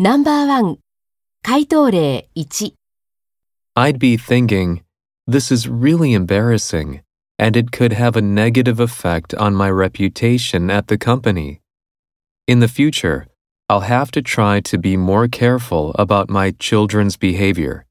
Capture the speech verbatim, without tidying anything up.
ナンバーワン、回答例いち。I'd be thinking, this is really embarrassing, and it could have a negative effect on my reputation at the company. In the future, I'll have to try to be more careful about my children's behavior.